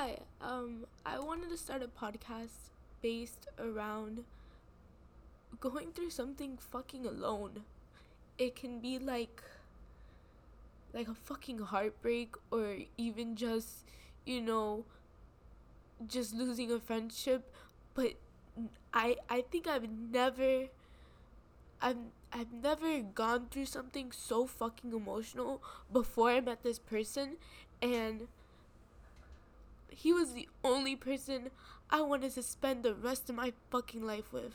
Hi, I wanted to start a podcast based around going through something fucking alone. It can be like a fucking heartbreak, or even just, just losing a friendship. But I think I've never gone through something so fucking emotional before I met this person, and he was the only person I wanted to spend the rest of my fucking life with.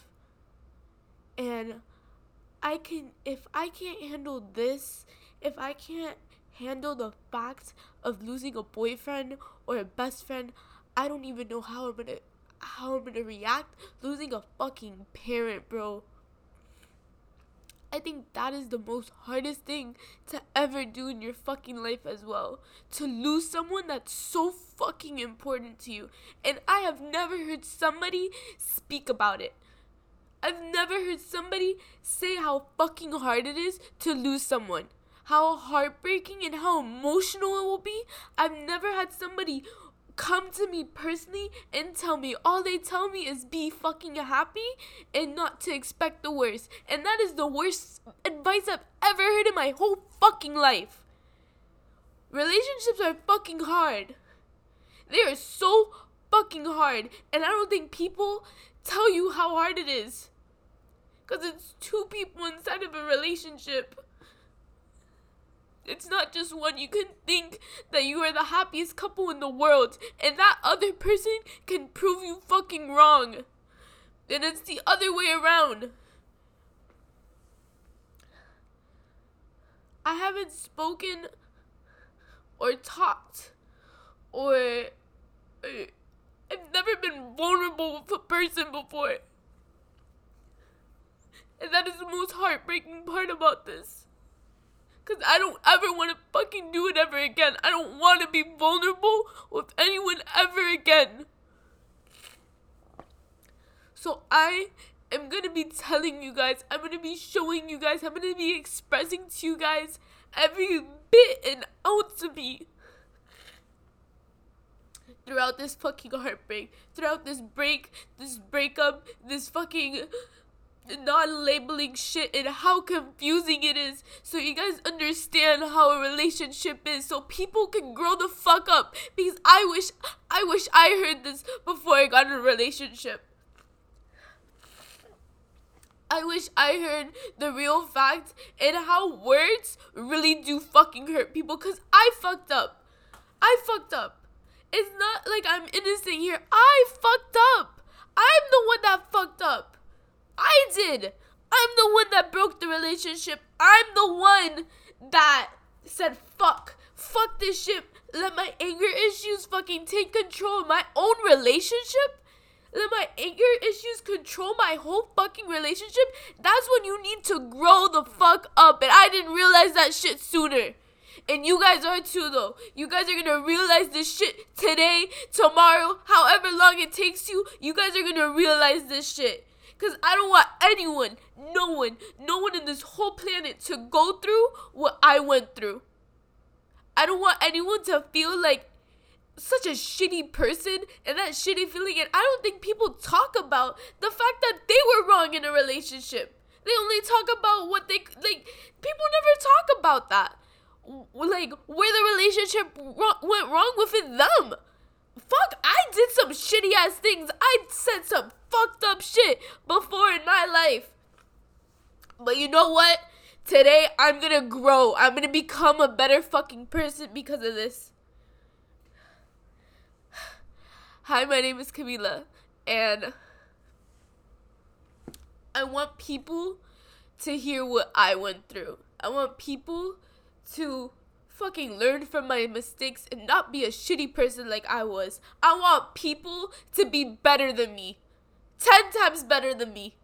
And if I can't handle this, if I can't handle the fact of losing a boyfriend or a best friend, I don't even know how I'm gonna react losing a fucking parent, bro. I think that is the most hardest thing to ever do in your fucking life as well. To lose someone that's so fucking important to you. And I have never heard somebody speak about it. I've never heard somebody say how fucking hard it is to lose someone. How heartbreaking and how emotional it will be. I've never had somebody come to me personally and tell me. All they tell me is be fucking happy and not to expect the worst. And that is the worst advice I've ever heard in my whole fucking life. Relationships are fucking hard. They are so fucking hard. And I don't think people tell you how hard it is. Because it's two people inside of a relationship. It's not just one. You can think that you are the happiest couple in the world, and that other person can prove you fucking wrong. And it's the other way around. I haven't spoken or talked or I've never been vulnerable with a person before. And that is the most heartbreaking part about this. Because I don't ever want to fucking do it ever again. I don't want to be vulnerable with anyone ever again. So I am going to be telling you guys. I'm going to be showing you guys. I'm going to be expressing to you guys every bit and ounce of me. Throughout this fucking heartbreak. Throughout this breakup. This fucking non-labeling shit, and how confusing it is, so you guys understand how a relationship is, so people can grow the fuck up, because I wish I heard this before I got in a relationship. I wish I heard the real facts and how words really do fucking hurt people, because I fucked up. It's not like I'm innocent here. I fucked up. I'm the one that fucked up. I did. I'm the one that broke the relationship. I'm the one that said, fuck this shit. Let my anger issues fucking take control of my own relationship. Let my anger issues control my whole fucking relationship. That's when you need to grow the fuck up. And I didn't realize that shit sooner. And you guys are too, though. You guys are gonna realize this shit today, tomorrow, however long it takes you. You guys are gonna realize this shit. Because I don't want anyone, no one in this whole planet to go through what I went through. I don't want anyone to feel like such a shitty person and that shitty feeling. And I don't think people talk about the fact that they were wrong in a relationship. They only talk about what they, like, people never talk about that. Like, where the relationship went wrong within them. Fuck, I did some shitty ass things. I said some fucked up shit before in my life. But you know what? Today, I'm gonna grow. I'm gonna become a better fucking person because of this. Hi, my name is Camila. And I want people to hear what I went through. I want people to fucking learn from my mistakes and not be a shitty person like I was. I want people to be better than me. 10 times better than me.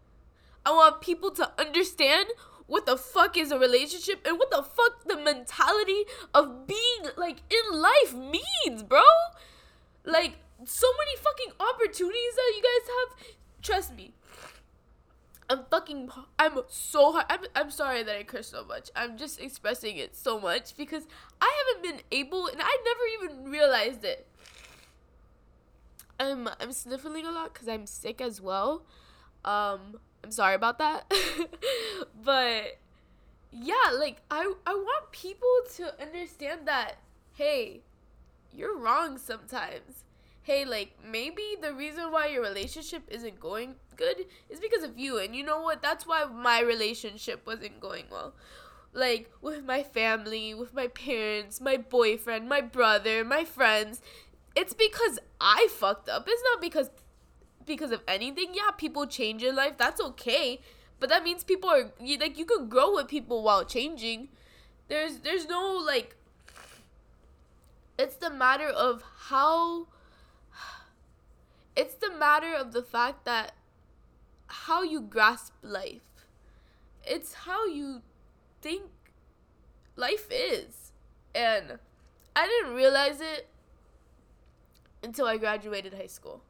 I want people to understand what the fuck is a relationship and what the fuck the mentality of being, like, in life means, bro. Like, so many fucking opportunities that you guys have. Trust me. I'm sorry that I curse so much. I'm just expressing it so much because I haven't been able, and I never even realized it. I'm sniffling a lot because I'm sick as well. I'm sorry about that. But yeah, like I want people to understand that, hey, you're wrong sometimes. Hey, like, maybe the reason why your relationship isn't going good is because of you. And you know what? That's why my relationship wasn't going well. Like, with my family, with my parents, my boyfriend, my brother, my friends. It's because I fucked up. It's not because of anything. Yeah, people change in life. That's okay. But that means people are, like, you could grow with people while changing. There's no, like, it's the matter of how, it's the matter of the fact that how you grasp life. It's how you think life is. And I didn't realize it until I graduated high school.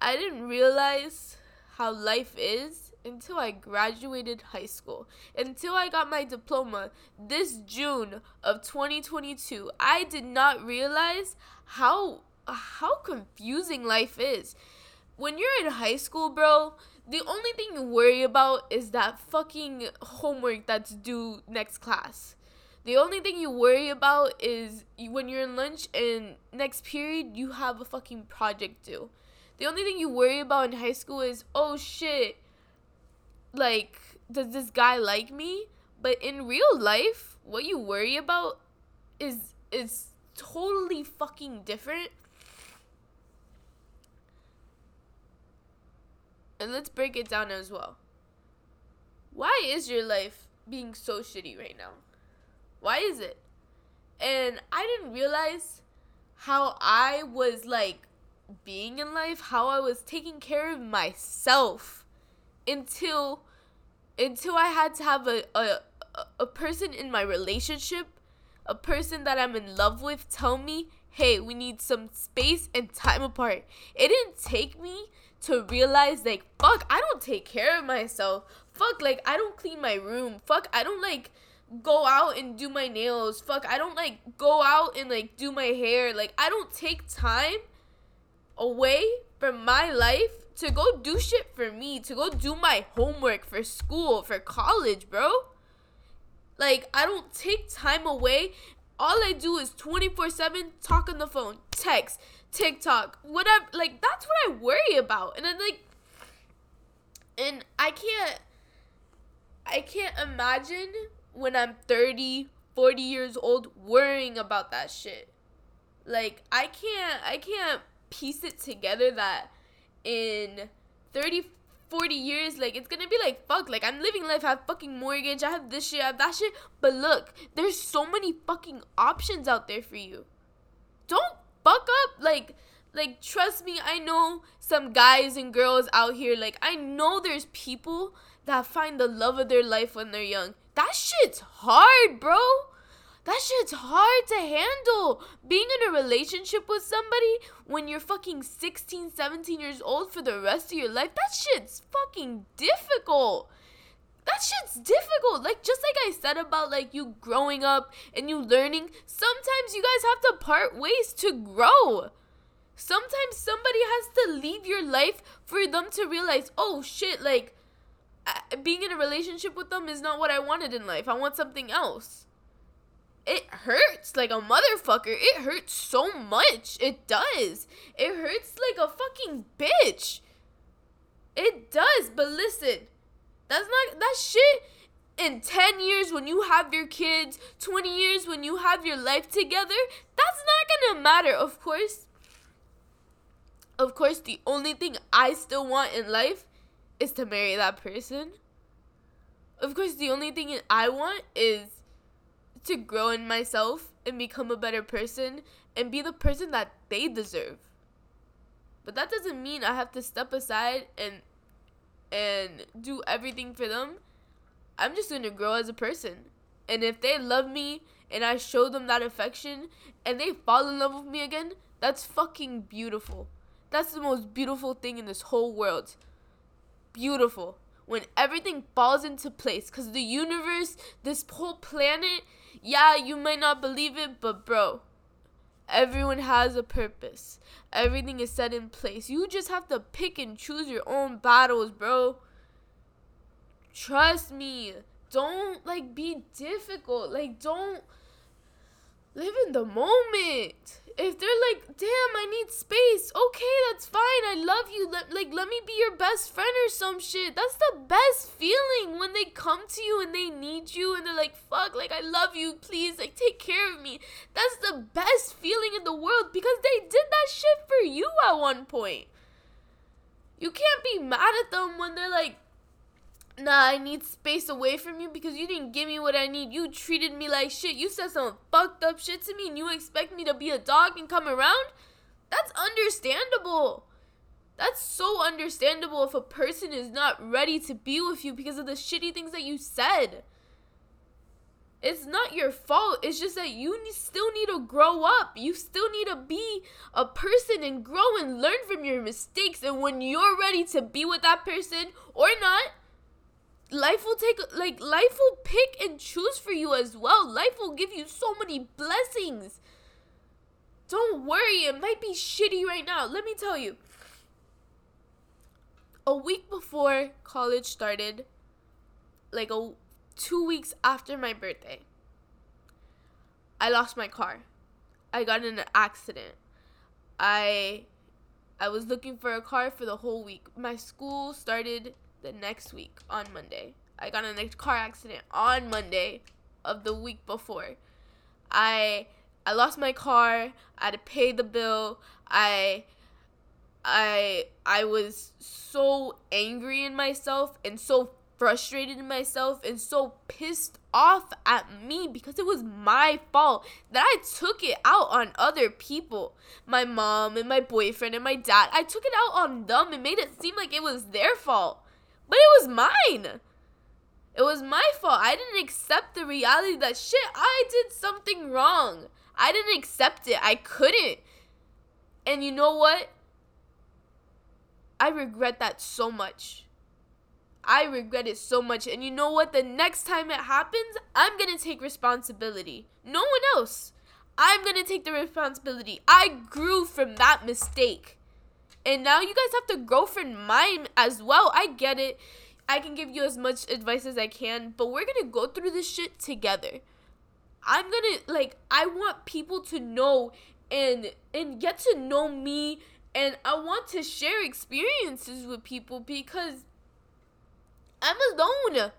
I didn't realize how life is until I graduated high school. Until I got my diploma this June of 2022, I did not realize how confusing life is. When you're in high school, bro, the only thing you worry about is that fucking homework that's due next class. The only thing you worry about is when you're in lunch and next period, you have a fucking project due. The only thing you worry about in high school is, oh shit, like, does this guy like me? But in real life, what you worry about is totally fucking different. And let's break it down as well. Why is your life being so shitty right now? Why is it? And I didn't realize how I was, like, being in life, how I was taking care of myself until I had to have a person in my relationship, a person that I'm in love with, tell me, hey, we need some space and time apart. It didn't take me to realize, like, fuck, I don't take care of myself. Fuck, like, I don't clean my room. Fuck, I don't, like, go out and do my nails. Fuck, I don't, like, go out and, like, do my hair. Like, I don't take time away from my life to go do shit for me, to go do my homework for school, for college, bro. Like, I don't take time away. All I do is 24/7 talk on the phone, text, TikTok, whatever. Like, that's what I worry about. And I'm like, and I can't imagine when I'm 30, 40 years old worrying about that shit. Like, I can't piece it together that in 30, 40 years, like, it's gonna be like, fuck, like, I'm living life, I have fucking mortgage, I have this shit, I have that shit, but look, there's so many fucking options out there for you. Don't fuck up, like, trust me, I know some guys and girls out here, like, I know there's people that find the love of their life when they're young. That shit's hard, bro. That shit's hard to handle. Being in a relationship with somebody when you're fucking 16, 17 years old for the rest of your life, that shit's fucking difficult. That shit's difficult. Like, just like I said about, like, you growing up and you learning, sometimes you guys have to part ways to grow. Sometimes somebody has to leave your life for them to realize, oh, shit, like, being in a relationship with them is not what I wanted in life. I want something else. It hurts like a motherfucker. It hurts so much. It does. It hurts like a fucking bitch. It does. But listen, that's not, that shit in 10 years when you have your kids, 20 years when you have your life together, that's not gonna matter. Of course, the only thing I still want in life is to marry that person. Of course, the only thing I want is to grow in myself and become a better person and be the person that they deserve. But that doesn't mean I have to step aside and do everything for them. I'm just going to grow as a person. And if they love me and I show them that affection and they fall in love with me again, that's fucking beautiful. That's the most beautiful thing in this whole world. Beautiful. When everything falls into place. Because the universe, this whole planet, yeah, you might not believe it, but bro, Everyone has a purpose. Everything is set in place. You just have to pick and choose your own battles, bro. Trust me. Don't, be difficult. Don't live in the moment. If they're damn, I need space. Okay, that's fine. I love you. Let me be your best friend or some shit. That's the best feeling when they come to you and they need you. And they're fuck, I love you. Please, take care of me. That's the best feeling in the world because they did that shit for you at one point. You can't be mad at them when they're nah, I need space away from you because you didn't give me what I need. You treated me like shit. You said some fucked up shit to me and you expect me to be a dog and come around? That's understandable. That's so understandable if a person is not ready to be with you because of the shitty things that you said. It's not your fault. It's just that you still need to grow up. You still need to be a person and grow and learn from your mistakes. And when you're ready to be with that person or not, life will pick and choose for you as well. Life will give you so many blessings. Don't worry, it might be shitty right now. Let me tell you. A week before college started, 2 weeks after my birthday, I lost my car. I got in an accident. I was looking for a car for the whole week. My school started the next week on Monday. I got in a car accident on Monday of the week before. I lost my car. I had to pay the bill. I was so angry in myself and so frustrated in myself and so pissed off at me because it was my fault that I took it out on other people. My mom and my boyfriend and my dad. I took it out on them and made it seem like it was their fault. But it was mine. It was my fault. I didn't accept the reality that shit, I did something wrong. I didn't accept it. I couldn't. And you know what? I regret that so much. I regret it so much. And you know what? The next time it happens, I'm going to take responsibility. No one else. I'm going to take the responsibility. I grew from that mistake. And now you guys have to grow from mine as well. I get it. I can give you as much advice as I can. But we're going to go through this shit together. I'm going to, I want people to know and get to know me. And I want to share experiences with people because I'm alone.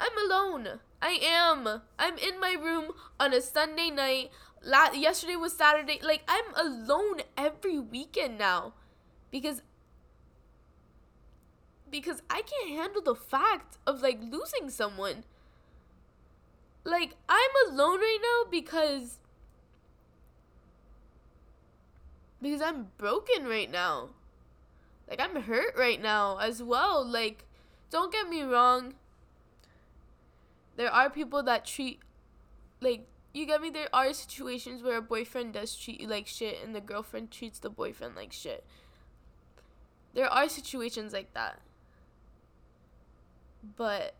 I'm alone. I am. I'm in my room on a Sunday night. Yesterday was Saturday. I'm alone every weekend now. Because I can't handle the fact of, losing someone. I'm alone right now because I'm broken right now. I'm hurt right now as well. Don't get me wrong. There are people that treat, you get me? There are situations where a boyfriend does treat you like shit and the girlfriend treats the boyfriend like shit. There are situations like that. But,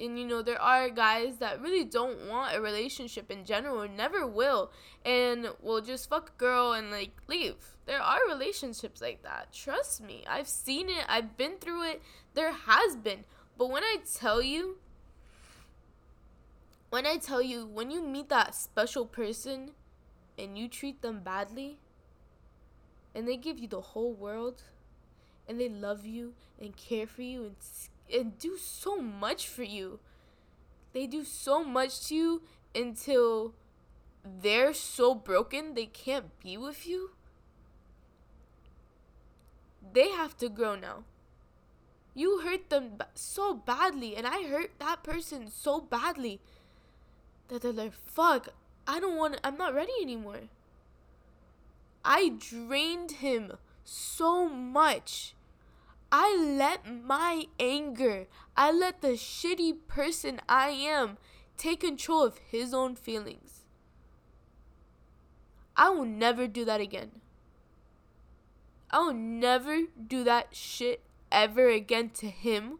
and there are guys that really don't want a relationship in general and never will. And will just fuck a girl and leave. There are relationships like that. Trust me. I've seen it. I've been through it. There has been. But when I tell you, when you meet that special person and you treat them badly and they give you the whole world, and they love you and care for you and do so much for you. They do so much to you until they're so broken they can't be with you. They have to grow now. You hurt them so badly, and I hurt that person so badly that they're fuck, I'm not ready anymore. I drained him so much. I let my anger, I let the shitty person I am take control of his own feelings. I will never do that again. I will never do that shit ever again to him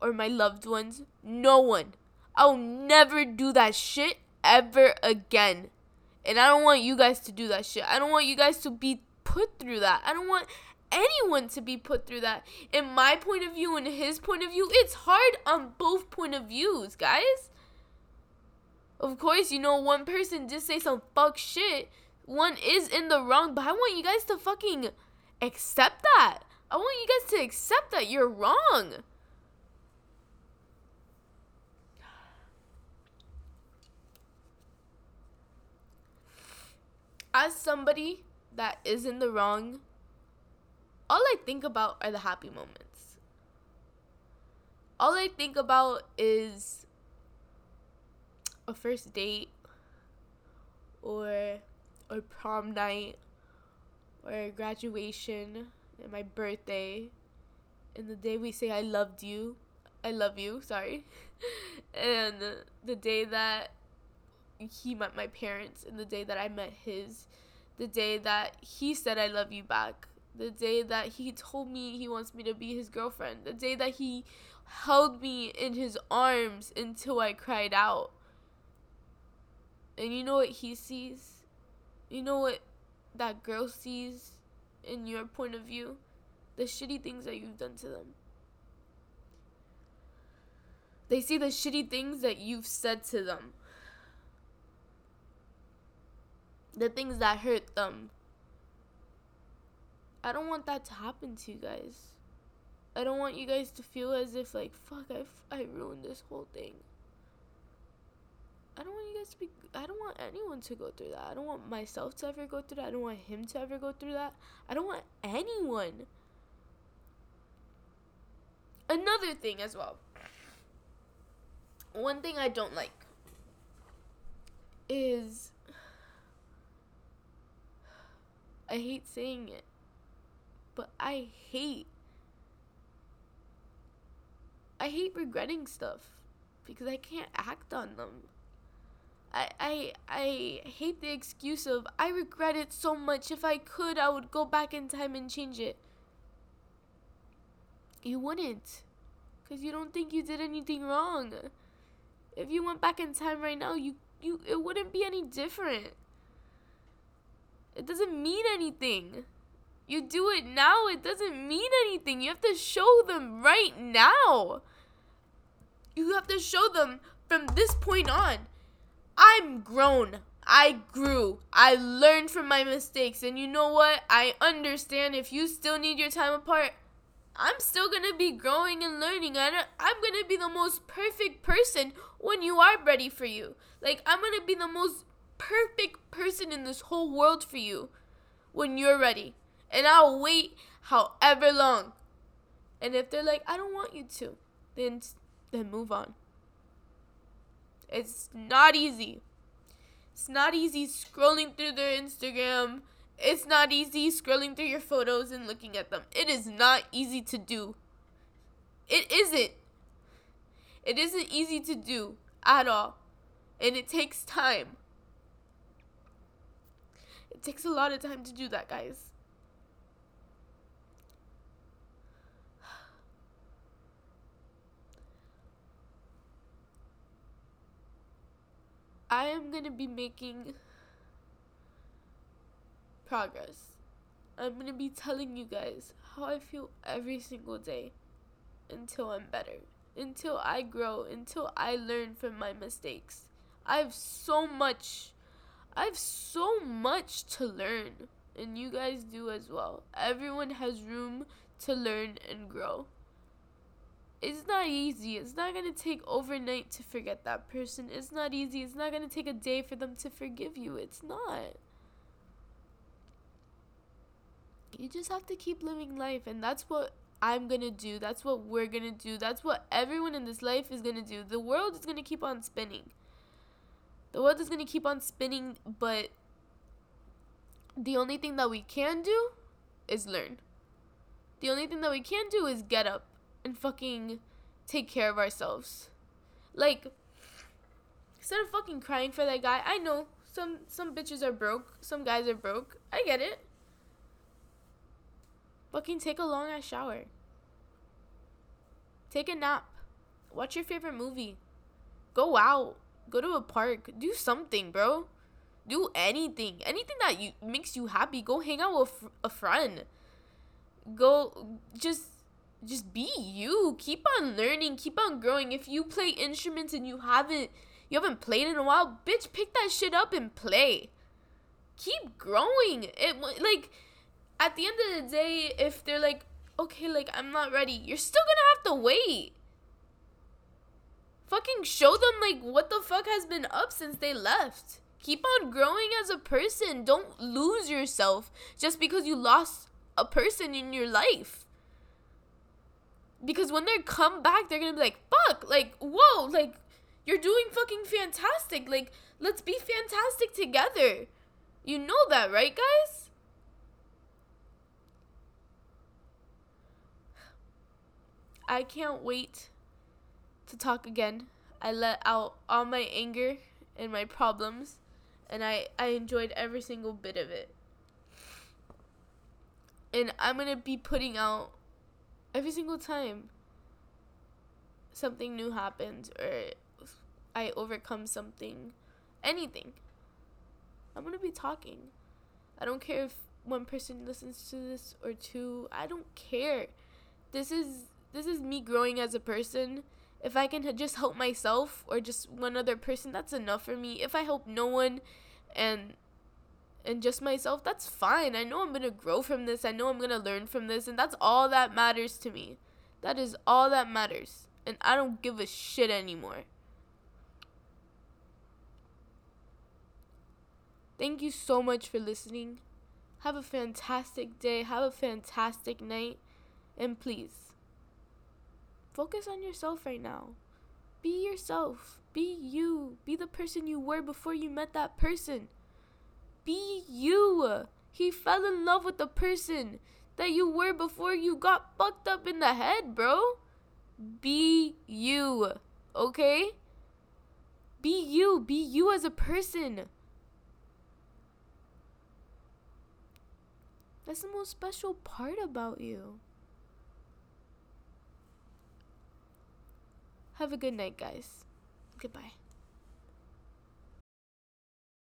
or my loved ones. No one. I will never do that shit ever again. And I don't want you guys to do that shit. I don't want you guys to be put through that. I don't want anyone to be put through that. In my point of view and his point of view, it's hard on both point of views, guys. Of course, you know, one person did say some fuck shit. One is in the wrong, but I want you guys to fucking accept that. I want you guys to accept that you're wrong. As somebody that is in the wrong, all I think about are the happy moments. All I think about is a first date or prom night or graduation and my birthday and the day we say I love you, and the day that he met my parents, and the day that I met his, the day that he said I love you back, the day that he told me he wants me to be his girlfriend, the day that he held me in his arms until I cried out. And you know what he sees? You know what that girl sees in your point of view? The shitty things that you've done to them. They see the shitty things that you've said to them. The things that hurt them. I don't want that to happen to you guys. I don't want you guys to feel as if like, fuck, I ruined this whole thing. I don't want you guys to be, I don't want anyone to go through that. I don't want myself to ever go through that. I don't want him to ever go through that. I don't want anyone. Another thing as well. One thing I don't like is, I hate saying it, but I hate regretting stuff because I can't act on them. I hate the excuse of, I regret it so much. If I could, I would go back in time and change it. You wouldn't, because you don't think you did anything wrong. If you went back in time right now, it wouldn't be any different. It doesn't mean anything. You do it now, it doesn't mean anything. You have to show them right now. You have to show them from this point on. I'm grown. I grew. I learned from my mistakes. And you know what? I understand if you still need your time apart, I'm still going to be growing and learning. I'm going to be the most perfect person when you are ready for you. Like, I'm going to be the most perfect person in this whole world for you when you're ready, and I'll wait however long. And if they're like, I don't want you to, then move on. It's not easy scrolling through their Instagram. It's not easy scrolling through your photos and looking at them. It is not easy to do. It isn't easy to do at all, and it takes time. It takes a lot of time to do that, guys. I am going to be making progress. I'm going to be telling you guys how I feel every single day until I'm better, until I grow, until I learn from my mistakes. I have so much to learn, and you guys do as well. Everyone has room to learn and grow. It's not easy. It's not going to take overnight to forget that person. It's not easy. It's not going to take a day for them to forgive you. It's not. You just have to keep living life, and that's what I'm going to do. That's what we're going to do. That's what everyone in this life is going to do. The world is going to keep on spinning. The world is going to keep on spinning, but the only thing that we can do is learn. The only thing that we can do is get up and fucking take care of ourselves. Like, instead of fucking crying for that guy, I know some bitches are broke, some guys are broke. I get it. Fucking take a long-ass shower. Take a nap. Watch your favorite movie. Go out. Go to a park. Do something, bro. Do anything that you makes you happy. Go hang out with a friend. Go just be you. Keep on learning, keep on growing. If you play instruments and you haven't played in a while, bitch, pick that shit up and play. Keep growing. It like at the end of the day, if they're like, okay, like I'm not ready, you're still gonna have to wait. Fucking show them like what the fuck has been up since they left. Keep on growing as a person. Don't lose yourself just because you lost a person in your life. Because when they come back, they're gonna be like, fuck, like, whoa, like, you're doing fucking fantastic. Like, let's be fantastic together. You know that, right, guys? I can't wait to talk again. I let out all my anger and my problems, and I enjoyed every single bit of it. And I'm gonna be putting out every single time something new happens or I overcome something, anything. I'm gonna be talking. I don't care if one person listens to this or two. I don't care. This is me growing as a person. If I can just help myself or just one other person, that's enough for me. If I help no one and just myself, that's fine. I know I'm going to grow from this. I know I'm going to learn from this. And that's all that matters to me. That is all that matters. And I don't give a shit anymore. Thank you so much for listening. Have a fantastic day. Have a fantastic night. And please, focus on yourself right now. Be yourself. Be you. Be the person you were before you met that person. Be you. He fell in love with the person that you were before you got fucked up in the head, bro. Be you. Okay? Be you. Be you as a person. That's the most special part about you. Have a good night, guys. Goodbye.